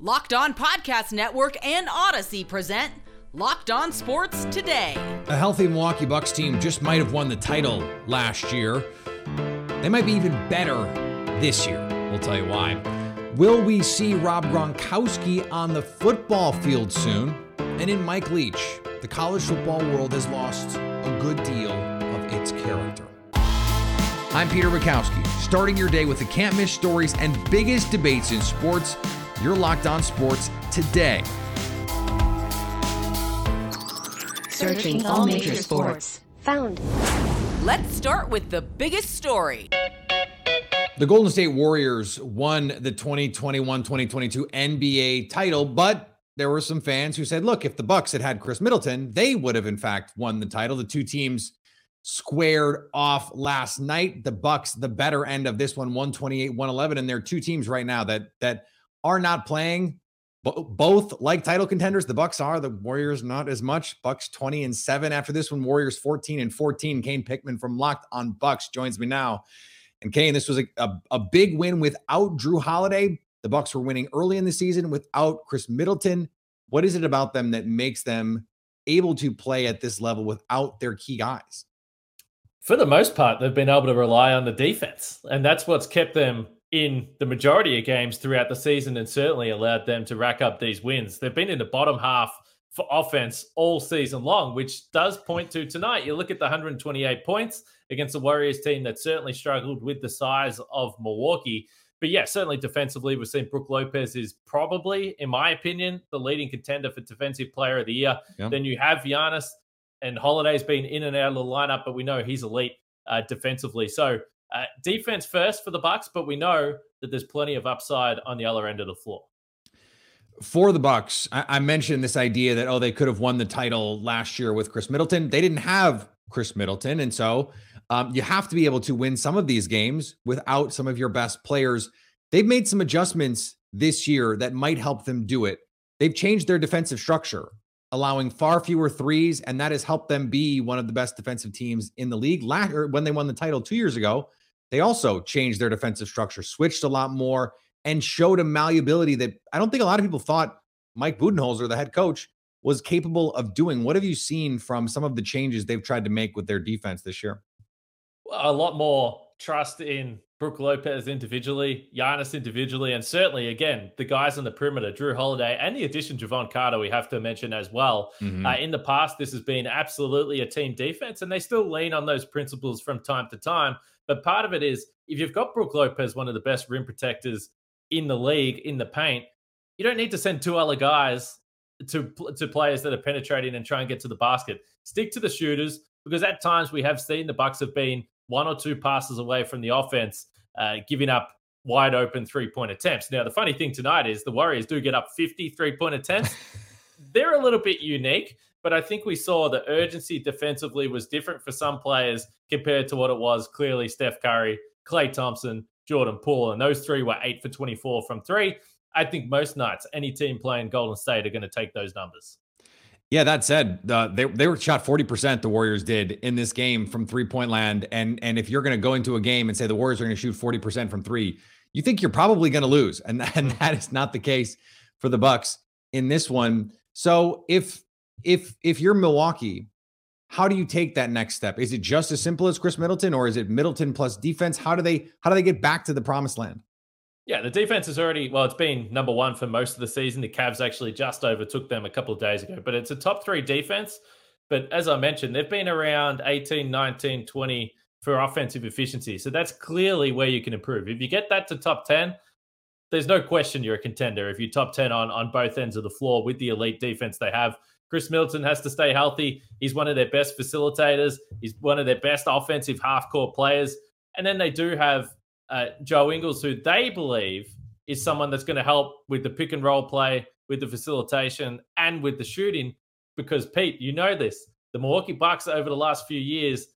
Locked On Podcast Network and Odyssey present Locked On Sports Today. A healthy Milwaukee Bucks team just might have won the title last year. They might be even better this year. We'll tell you why. Will we see Rob Gronkowski on the football field soon? And in Mike Leach, the college football world has lost a good deal of its character. I'm Peter Bukowski, starting your day with the can't-miss stories and biggest debates in sports. You're Locked On Sports Today. Searching all major sports. Found. Let's start with the biggest story. The Golden State Warriors won the 2021-2022 NBA title, but there were some fans who said, look, if the Bucks had had Khris Middleton, they would have, in fact, won the title. The two teams squared off last night. The Bucks, the better end of this one, 128-111, and there are two teams right now that are not playing, both like title contenders. The Bucks are, the Warriors not as much. Bucks 20-7 after this one, Warriors 14-14. Kane Pickman from Locked On Bucks joins me now. And Kane, this was a big win without Drew Holiday. The Bucks were winning early in the season without Khris Middleton. What is it about them that makes them able to play at this level without their key guys? For the most part, they've been able to rely on the defense, and that's what's kept them in the majority of games throughout the season and certainly allowed them to rack up these wins. They've been in the bottom half for offense all season long, which does point to tonight. You look at the 128 points against the Warriors team that certainly struggled with the size of Milwaukee. But yeah, certainly defensively, we've seen Brook Lopez is probably, in my opinion, the leading contender for Defensive Player of the Year. Yep. Then you have Giannis, and Holiday's been in and out of the lineup, but we know he's elite defensively. So defense first for the Bucks, but we know that there's plenty of upside on the other end of the floor. For the Bucks, I mentioned this idea that, they could have won the title last year with Khris Middleton. They didn't have Khris Middleton. And so you have to be able to win some of these games without some of your best players. They've made some adjustments this year that might help them do it. They've changed their defensive structure, allowing far fewer threes, and that has helped them be one of the best defensive teams in the league. When they won the title 2 years ago, they also changed their defensive structure, switched a lot more, and showed a malleability that I don't think a lot of people thought Mike Budenholzer, the head coach, was capable of doing. What have you seen from some of the changes they've tried to make with their defense this year? A lot more trust in Brook Lopez individually, Giannis individually, and certainly, again, the guys on the perimeter, Drew Holiday, and the addition Javon Carter, we have to mention as well. Mm-hmm. In the past, this has been absolutely a team defense, and they still lean on those principles from time to time. But part of it is, if you've got Brook Lopez, one of the best rim protectors in the league, in the paint, you don't need to send two other guys to players that are penetrating and try and get to the basket. Stick to the shooters, because at times we have seen the Bucks have been one or two passes away from the offense, giving up wide open three-point attempts. Now, the funny thing tonight is the Warriors do get up 50 three-point attempts. They're a little bit unique, but I think we saw the urgency defensively was different for some players compared to what it was clearly Steph Curry, Klay Thompson, Jordan Poole, and those three were 8 for 24 from three. I think most nights, any team playing Golden State are going to take those numbers. Yeah, that said, they were shot 40%, the Warriors did, in this game from three-point land. And if you're going to go into a game and say the Warriors are going to shoot 40% from three, you think you're probably going to lose. And that is not the case for the Bucks in this one. So if you're Milwaukee, how do you take that next step? Is it just as simple as Khris Middleton, or is it Middleton plus defense? How do they get back to the promised land? Yeah, the defense is already, well, it's been number one for most of the season. The Cavs actually just overtook them a couple of days ago, but it's a top three defense. But as I mentioned, they've been around 18, 19, 20 for offensive efficiency. So that's clearly where you can improve. If you get that to top 10, there's no question you're a contender if you top 10 on both ends of the floor with the elite defense they have. Khris Middleton has to stay healthy. He's one of their best facilitators. He's one of their best offensive half-court players. And then they do have Joe Ingles, who they believe is someone that's going to help with the pick and roll play, with the facilitation, and with the shooting. Because, Pete, you know this. The Milwaukee Bucks, over the last few years,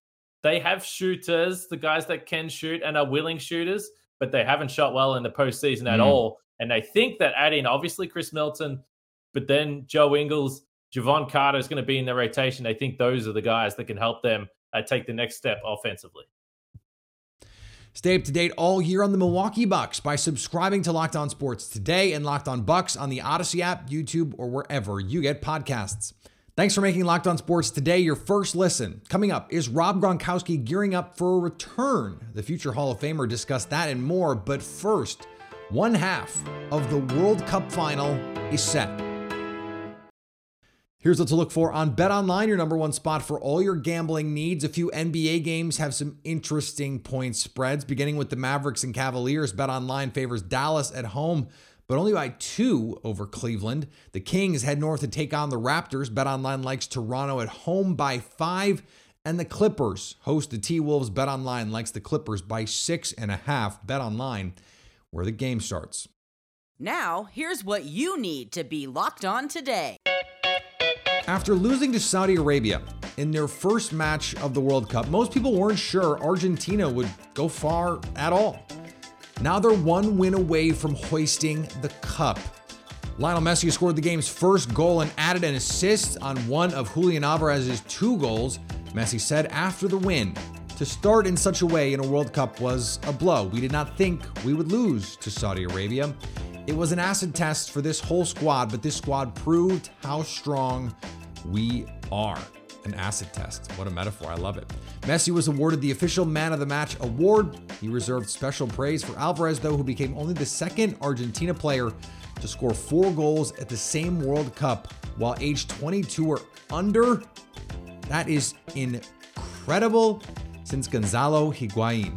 they have shooters, the guys that can shoot and are willing shooters, but they haven't shot well in the postseason at all. And they think that adding, obviously, Khris Middleton, but then Joe Ingles, Javon Carter is going to be in the rotation. They think those are the guys that can help them take the next step offensively. Stay up to date all year on the Milwaukee Bucks by subscribing to Locked On Sports Today and Locked On Bucks on the Odyssey app, YouTube, or wherever you get podcasts. Thanks for making Locked On Sports Today your first listen. Coming up, is Rob Gronkowski gearing up for a return? The future Hall of Famer discussed that and more, but first, one half of the World Cup final is set. Here's what to look for on BetOnline, your number one spot for all your gambling needs. A few NBA games have some interesting point spreads, beginning with the Mavericks and Cavaliers. BetOnline favors Dallas at home, but only by 2 over Cleveland. The Kings head north to take on the Raptors. BetOnline likes Toronto at home by 5. And the Clippers host the T-Wolves. BetOnline likes the Clippers by 6.5. BetOnline, where the game starts. Now, here's what you need to be locked on today. After losing to Saudi Arabia in their first match of the World Cup, most people weren't sure Argentina would go far at all. Now they're one win away from hoisting the cup. Lionel Messi scored the game's first goal and added an assist on one of Julian Alvarez's 2 goals. Messi said after the win, "To start in such a way in a World Cup was a blow. We did not think we would lose to Saudi Arabia. It was an acid test for this whole squad, but this squad proved how strong we are." An acid test. What a metaphor. I love it. Messi was awarded the official Man of the Match award. He reserved special praise for Alvarez, though, who became only the second Argentina player to score 4 goals at the same World Cup while age 22 or under. That is incredible since Gonzalo Higuaín.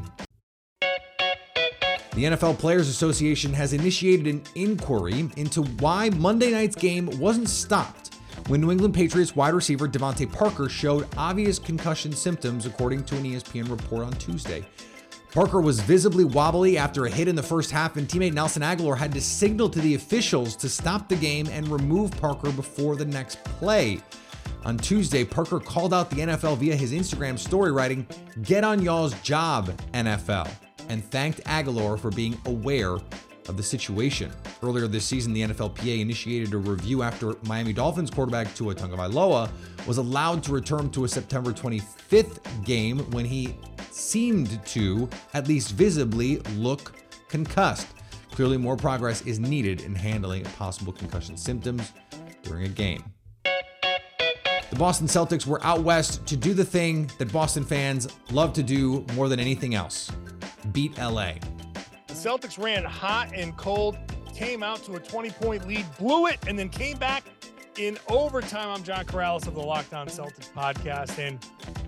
The NFL Players Association has initiated an inquiry into why Monday night's game wasn't stopped when New England Patriots wide receiver Devontae Parker showed obvious concussion symptoms, according to an ESPN report on Tuesday. Parker was visibly wobbly after a hit in the first half, and teammate Nelson Agholor had to signal to the officials to stop the game and remove Parker before the next play. On Tuesday, Parker called out the NFL via his Instagram story, writing, "Get on y'all's job, NFL," and thanked Agholor for being aware of the situation. Earlier this season, the NFLPA initiated a review after Miami Dolphins quarterback Tua Tagovailoa was allowed to return to a September 25th game when he seemed to, at least visibly, look concussed. Clearly, more progress is needed in handling possible concussion symptoms during a game. The Boston Celtics were out west to do the thing that Boston fans love to do more than anything else: beat LA. The Celtics ran hot and cold, came out to a 20-point lead, blew it, and then came back in overtime. I'm John Corrales of the Locked On Celtics podcast. And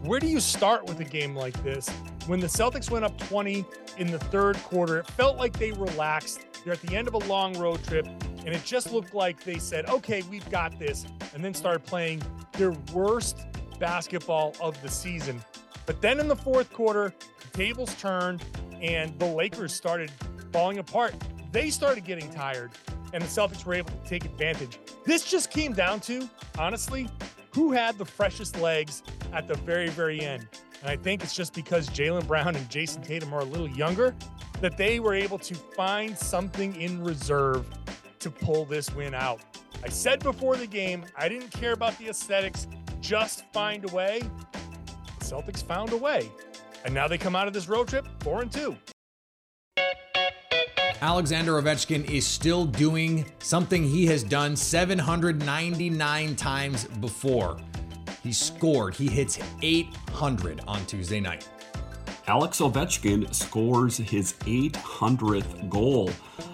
where do you start with a game like this? When the Celtics went up 20 in the third quarter, it felt like they relaxed. They're at the end of a long road trip, and it just looked like they said, okay, we've got this, and then started playing their worst basketball of the season. But then in the fourth quarter, the tables turned, and the Lakers started falling apart. They started getting tired, and the Celtics were able to take advantage. This just came down to, honestly, who had the freshest legs at the very, very end. And I think it's just because Jaylen Brown and Jason Tatum are a little younger that they were able to find something in reserve to pull this win out. I said before the game, I didn't care about the aesthetics, just find a way. The Celtics found a way. And now they come out of this road trip 4-2. Alexander Ovechkin is still doing something he has done 799 times before. He scored. He hits 800 on Tuesday night. Alex Ovechkin scores his 800th goal.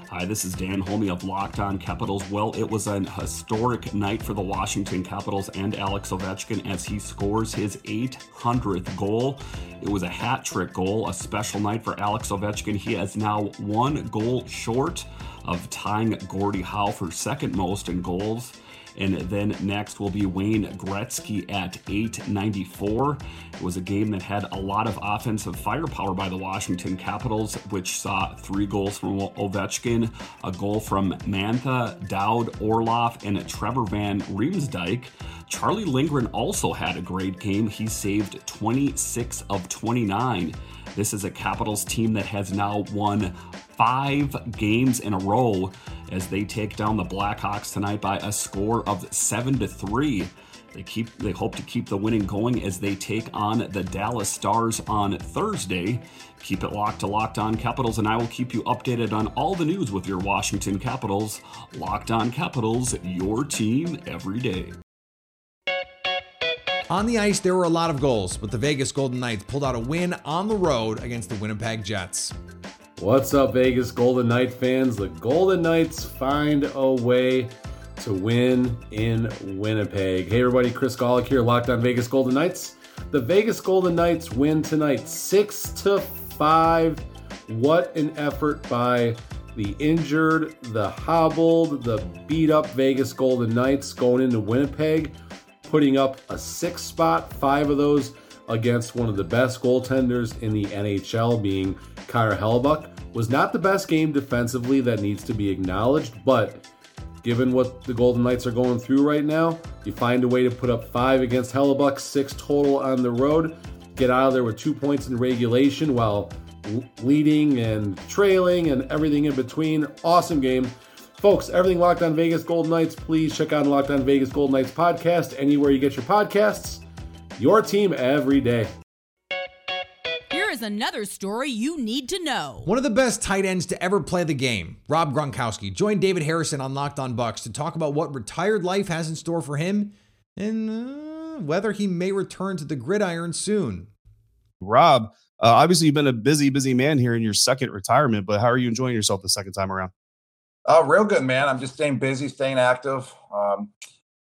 Hi, this is Dan Holme of Locked On Capitals. Well, it was an historic night for the Washington Capitals and Alex Ovechkin as he scores his 800th goal. It was a hat trick goal, a special night for Alex Ovechkin. He is now 1 goal short of tying Gordie Howe for second most in goals. And then next will be Wayne Gretzky at 894. It was a game that had a lot of offensive firepower by the Washington Capitals, which saw 3 goals from Ovechkin, a goal from Mantha, Dowd, Orloff, and Trevor Van Riemsdyk. Charlie Lindgren also had a great game. He saved 26 of 29. This is a Capitals team that has now won 5 games in a row as they take down the Blackhawks tonight by a score of 7-3. They hope to keep the winning going as they take on the Dallas Stars on Thursday. Keep it locked to Locked On Capitals, and I will keep you updated on all the news with your Washington Capitals. Locked On Capitals, your team every day. On the ice, there were a lot of goals, but the Vegas Golden Knights pulled out a win on the road against the Winnipeg Jets. What's up, Vegas Golden Knight fans? The Golden Knights find a way to win in Winnipeg. Hey, everybody, Chris Golic here, Locked On Vegas Golden Knights. The Vegas Golden Knights win tonight 6-5. What an effort by the injured, the hobbled, the beat-up Vegas Golden Knights going into Winnipeg, putting up a 6 spot, 5 of those against one of the best goaltenders in the NHL, being Connor Hellebuyck. Was not the best game defensively, that needs to be acknowledged, but given what the Golden Knights are going through right now, you find a way to put up 5 against Hellebuyck, 6 total on the road, get out of there with 2 points in regulation while leading and trailing and everything in between. Awesome game. Folks, everything Locked On Vegas Golden Knights. Please check out Locked On Vegas Golden Knights podcast anywhere you get your podcasts. Your team every day. Here is another story you need to know. One of the best tight ends to ever play the game, Rob Gronkowski, joined David Harrison on Locked On Bucks to talk about what retired life has in store for him and whether he may return to the gridiron soon. Rob, obviously you've been a busy man here in your second retirement, but how are you enjoying yourself the second time around? Real good, man. I'm just staying busy, staying active. I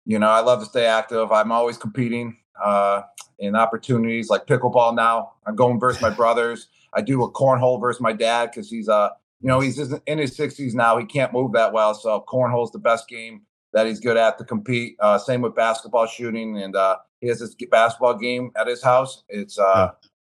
love to stay active. I'm always competing in opportunities like pickleball now. I'm going versus my brothers. I do a cornhole versus my dad because he's in his 60s now. He can't move that well. So cornhole's the best game that he's good at to compete. Same with basketball shooting. And he has this basketball game at his house. It's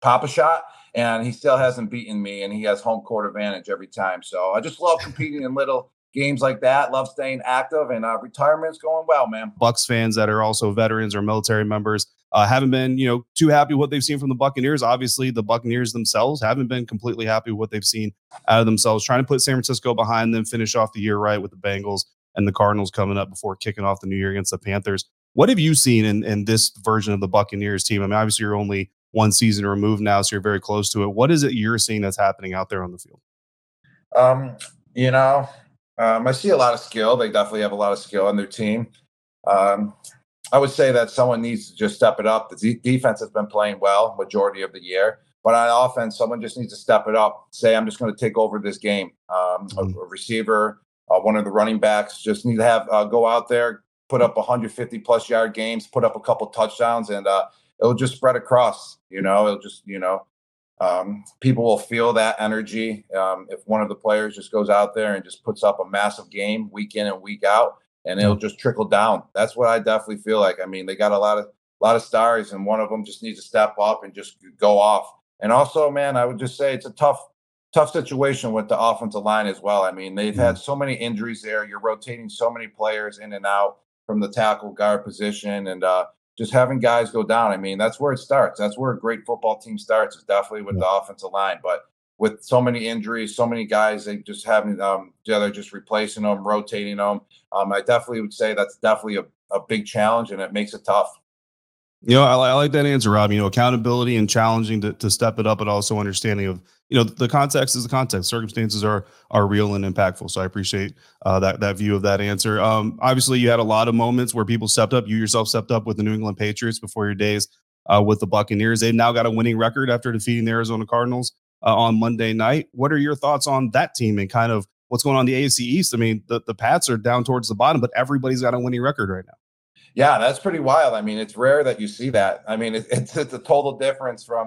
Papa Shot. And he still hasn't beaten me. And he has home court advantage every time. So I just love competing in little games like that, love staying active, and retirement's going well, man. Bucks fans that are also veterans or military members haven't been, too happy with what they've seen from the Buccaneers. Obviously, the Buccaneers themselves haven't been completely happy with what they've seen out of themselves. Trying to put San Francisco behind them, finish off the year right with the Bengals and the Cardinals coming up before kicking off the new year against the Panthers. What have you seen in this version of the Buccaneers team? I mean, obviously, you're only one season removed now, so you're very close to it. What is it you're seeing that's happening out there on the field? I see a lot of skill. They definitely have a lot of skill on their team. I would say that someone needs to just step it up. The defense has been playing well majority of the year, but on offense, someone just needs to step it up. Say, I'm just going to take over this game. A receiver, one of the running backs just need to have go out there, put up 150-plus yard games, put up a couple touchdowns, and it'll just spread across. People will feel that energy if one of the players just goes out there and just puts up a massive game week in and week out, and it'll just trickle down. That's what I definitely feel like. I mean, they got a lot of stars, and one of them just needs to step up and just go off. And also, man, I would just say it's a tough situation with the offensive line as well. I mean, they've had so many injuries there. You're rotating so many players in and out from the tackle guard position, and just having guys go down. I mean, that's where it starts. That's where a great football team starts, is definitely with the offensive line. But with so many injuries, so many guys, they just having they're just replacing them, rotating them. I definitely would say that's definitely a big challenge, and it makes it tough. I like that answer, Rob. Accountability and challenging to step it up, but also understanding of, the context is the context. Circumstances are real and impactful. So I appreciate that view of that answer. Obviously, you had a lot of moments where people stepped up. You yourself stepped up with the New England Patriots before your days with the Buccaneers. They've now got a winning record after defeating the Arizona Cardinals on Monday night. What are your thoughts on that team and kind of what's going on in the AFC East? I mean, the Pats are down towards the bottom, but everybody's got a winning record right now. Yeah, that's pretty wild. I mean, it's rare that you see that. I mean, it's a total difference from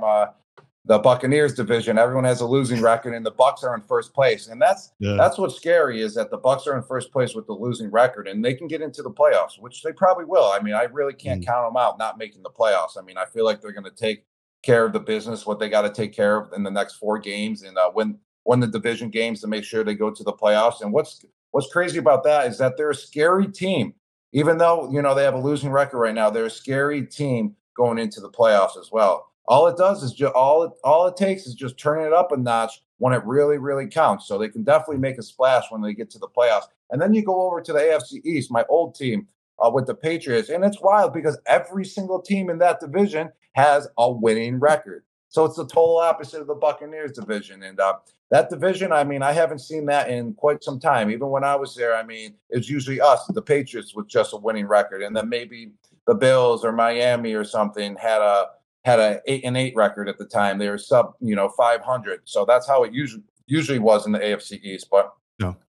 the Buccaneers division. Everyone has a losing record, and the Bucks are in first place. And that's what's scary, is that the Bucks are in first place with the losing record, and they can get into the playoffs, which they probably will. I mean, I really can't count them out not making the playoffs. I mean, I feel like they're going to take care of the business, what they got to take care of in the next 4 games, and win the division games to make sure they go to the playoffs. And what's crazy about that is that they're a scary team. Even though, they have a losing record right now, they're a scary team going into the playoffs as well. All it does is all it takes is just turning it up a notch when it really, really counts. So they can definitely make a splash when they get to the playoffs. And then you go over to the AFC East, my old team, with the Patriots. And it's wild because every single team in that division has a winning record. So it's the total opposite of the Buccaneers division. And that division, I mean, I haven't seen that in quite some time. Even when I was there, I mean, it's usually us, the Patriots, with just a winning record. And then maybe the Bills or Miami or something had a 8-8 record at the time. They were sub, 500. So that's how it usually was in the AFC East. But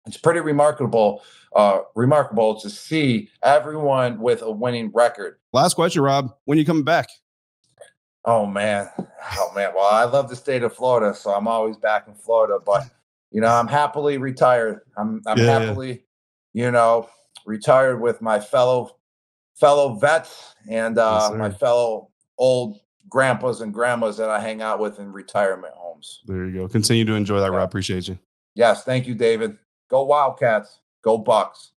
it's pretty remarkable to see everyone with a winning record. Last question, Rob. When are you coming back? Oh man. Well, I love the state of Florida, so I'm always back in Florida. But I'm happily retired. I'm happily retired with my fellow vets and my fellow old grandpas and grandmas that I hang out with in retirement homes. There you go. Continue to enjoy that, Rob. Appreciate you. Yes, thank you, David. Go Wildcats. Go Bucks.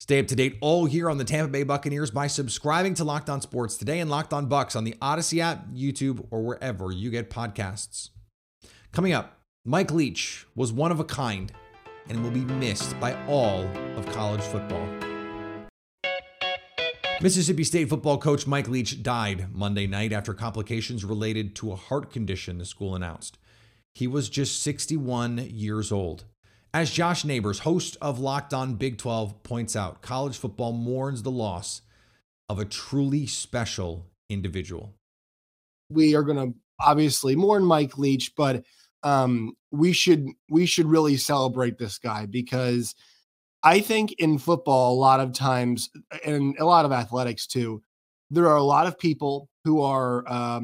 Stay up to date all year on the Tampa Bay Buccaneers by subscribing to Locked On Sports Today and Locked On Bucks on the Odyssey app, YouTube, or wherever you get podcasts. Coming up, Mike Leach was one of a kind and will be missed by all of college football. Mississippi State football coach Mike Leach died Monday night after complications related to a heart condition, the school announced. He was just 61 years old. As Josh Neighbors, host of Locked On Big 12, points out, college football mourns the loss of a truly special individual. We are going to obviously mourn Mike Leach, but we should really celebrate this guy, because I think in football, a lot of times, and a lot of athletics too, there are a lot of people who are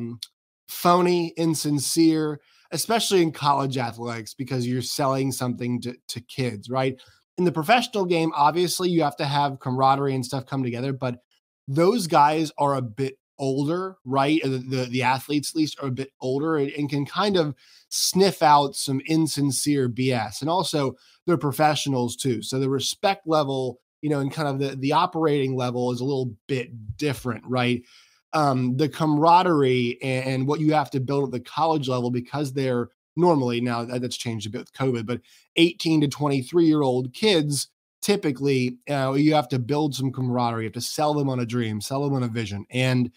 phony, insincere, especially in college athletics, because you're selling something to kids, right? In the professional game, obviously, you have to have camaraderie and stuff come together, but those guys are a bit older, right? The athletes, at least, are a bit older and can kind of sniff out some insincere BS. And also, they're professionals too. So the respect level, and kind of the operating level is a little bit different, right? The camaraderie and what you have to build at the college level, because they're normally, now that's changed a bit with COVID, but 18 to 23-year-old kids, typically, you have to build some camaraderie. You have to sell them on a dream, sell them on a vision. And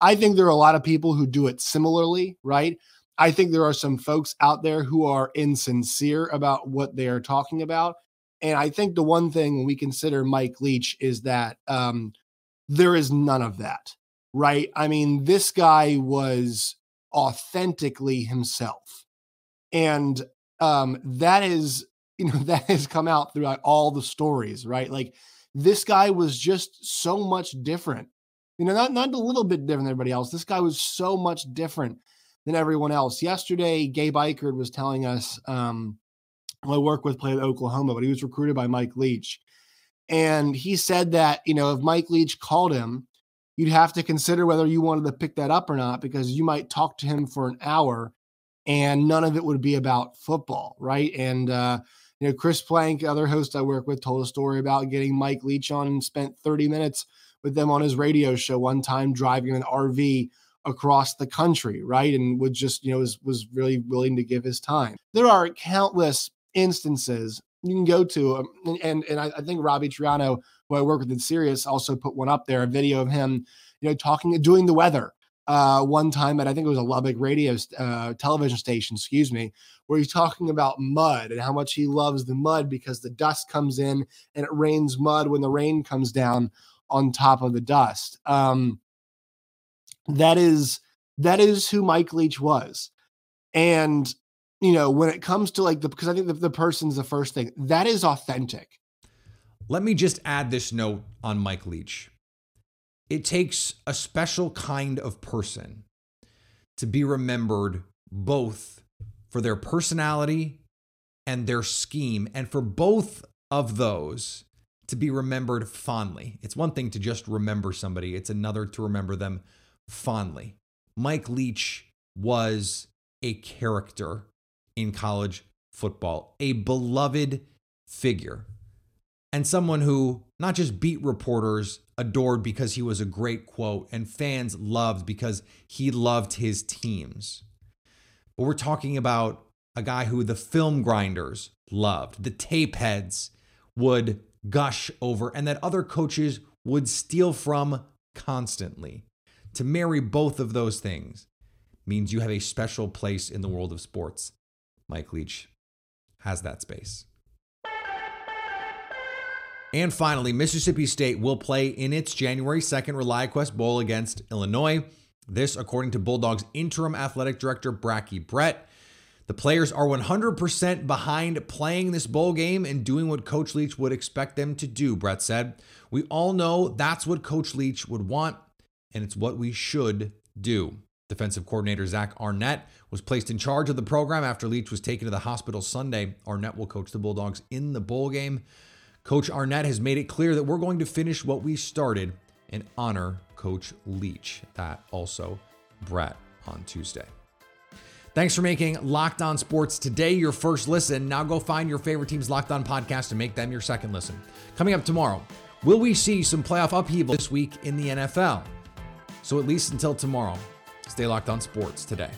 I think there are a lot of people who do it similarly, right? I think there are some folks out there who are insincere about what they are talking about. And I think the one thing when we consider Mike Leach is that there is none of that. Right. I mean, this guy was authentically himself. And that has come out throughout all the stories. Right. Like, this guy was just so much different, not a little bit different than everybody else. This guy was so much different than everyone else. Yesterday, Gabe Eichard was telling us I work with, played at Oklahoma, but he was recruited by Mike Leach. And he said that, if Mike Leach called him, you'd have to consider whether you wanted to pick that up or not, because you might talk to him for an hour and none of it would be about football, right? And, Chris Plank, other host I work with, told a story about getting Mike Leach on and spent 30 minutes with them on his radio show one time, driving an RV across the country, right? And would just, was really willing to give his time. There are countless instances you can go to, and I think Robbie Triano, who I work with in Sirius, also put one up there, a video of him, doing the weather one time at, I think it was a Lubbock radio television station, where he's talking about mud and how much he loves the mud because the dust comes in and it rains mud when the rain comes down on top of the dust. That is who Mike Leach was. And, when it comes to because I think the person's the first thing, that is authentic. Let me just add this note on Mike Leach. It takes a special kind of person to be remembered both for their personality and their scheme, and for both of those to be remembered fondly. It's one thing to just remember somebody. It's another to remember them fondly. Mike Leach was a character in college football, a beloved figure, and someone who not just beat reporters adored because he was a great quote and fans loved because he loved his teams. But we're talking about a guy who the film grinders loved, the tape heads would gush over, and that other coaches would steal from constantly. To marry both of those things means you have a special place in the world of sports. Mike Leach has that space. And finally, Mississippi State will play in its January 2nd ReliaQuest Bowl against Illinois. This, according to Bulldogs interim athletic director Bracky Brett. The players are 100% behind playing this bowl game and doing what Coach Leach would expect them to do, Brett said. We all know that's what Coach Leach would want, and it's what we should do. Defensive coordinator Zach Arnett was placed in charge of the program after Leach was taken to the hospital Sunday. Arnett will coach the Bulldogs in the bowl game. Coach Arnett has made it clear that we're going to finish what we started and honor Coach Leach. That also Brett on Tuesday. Thanks for making Locked On Sports Today your first listen. Now go find your favorite team's Locked On podcast and make them your second listen. Coming up tomorrow, will we see some playoff upheaval this week in the NFL? So at least until tomorrow, stay locked on sports today.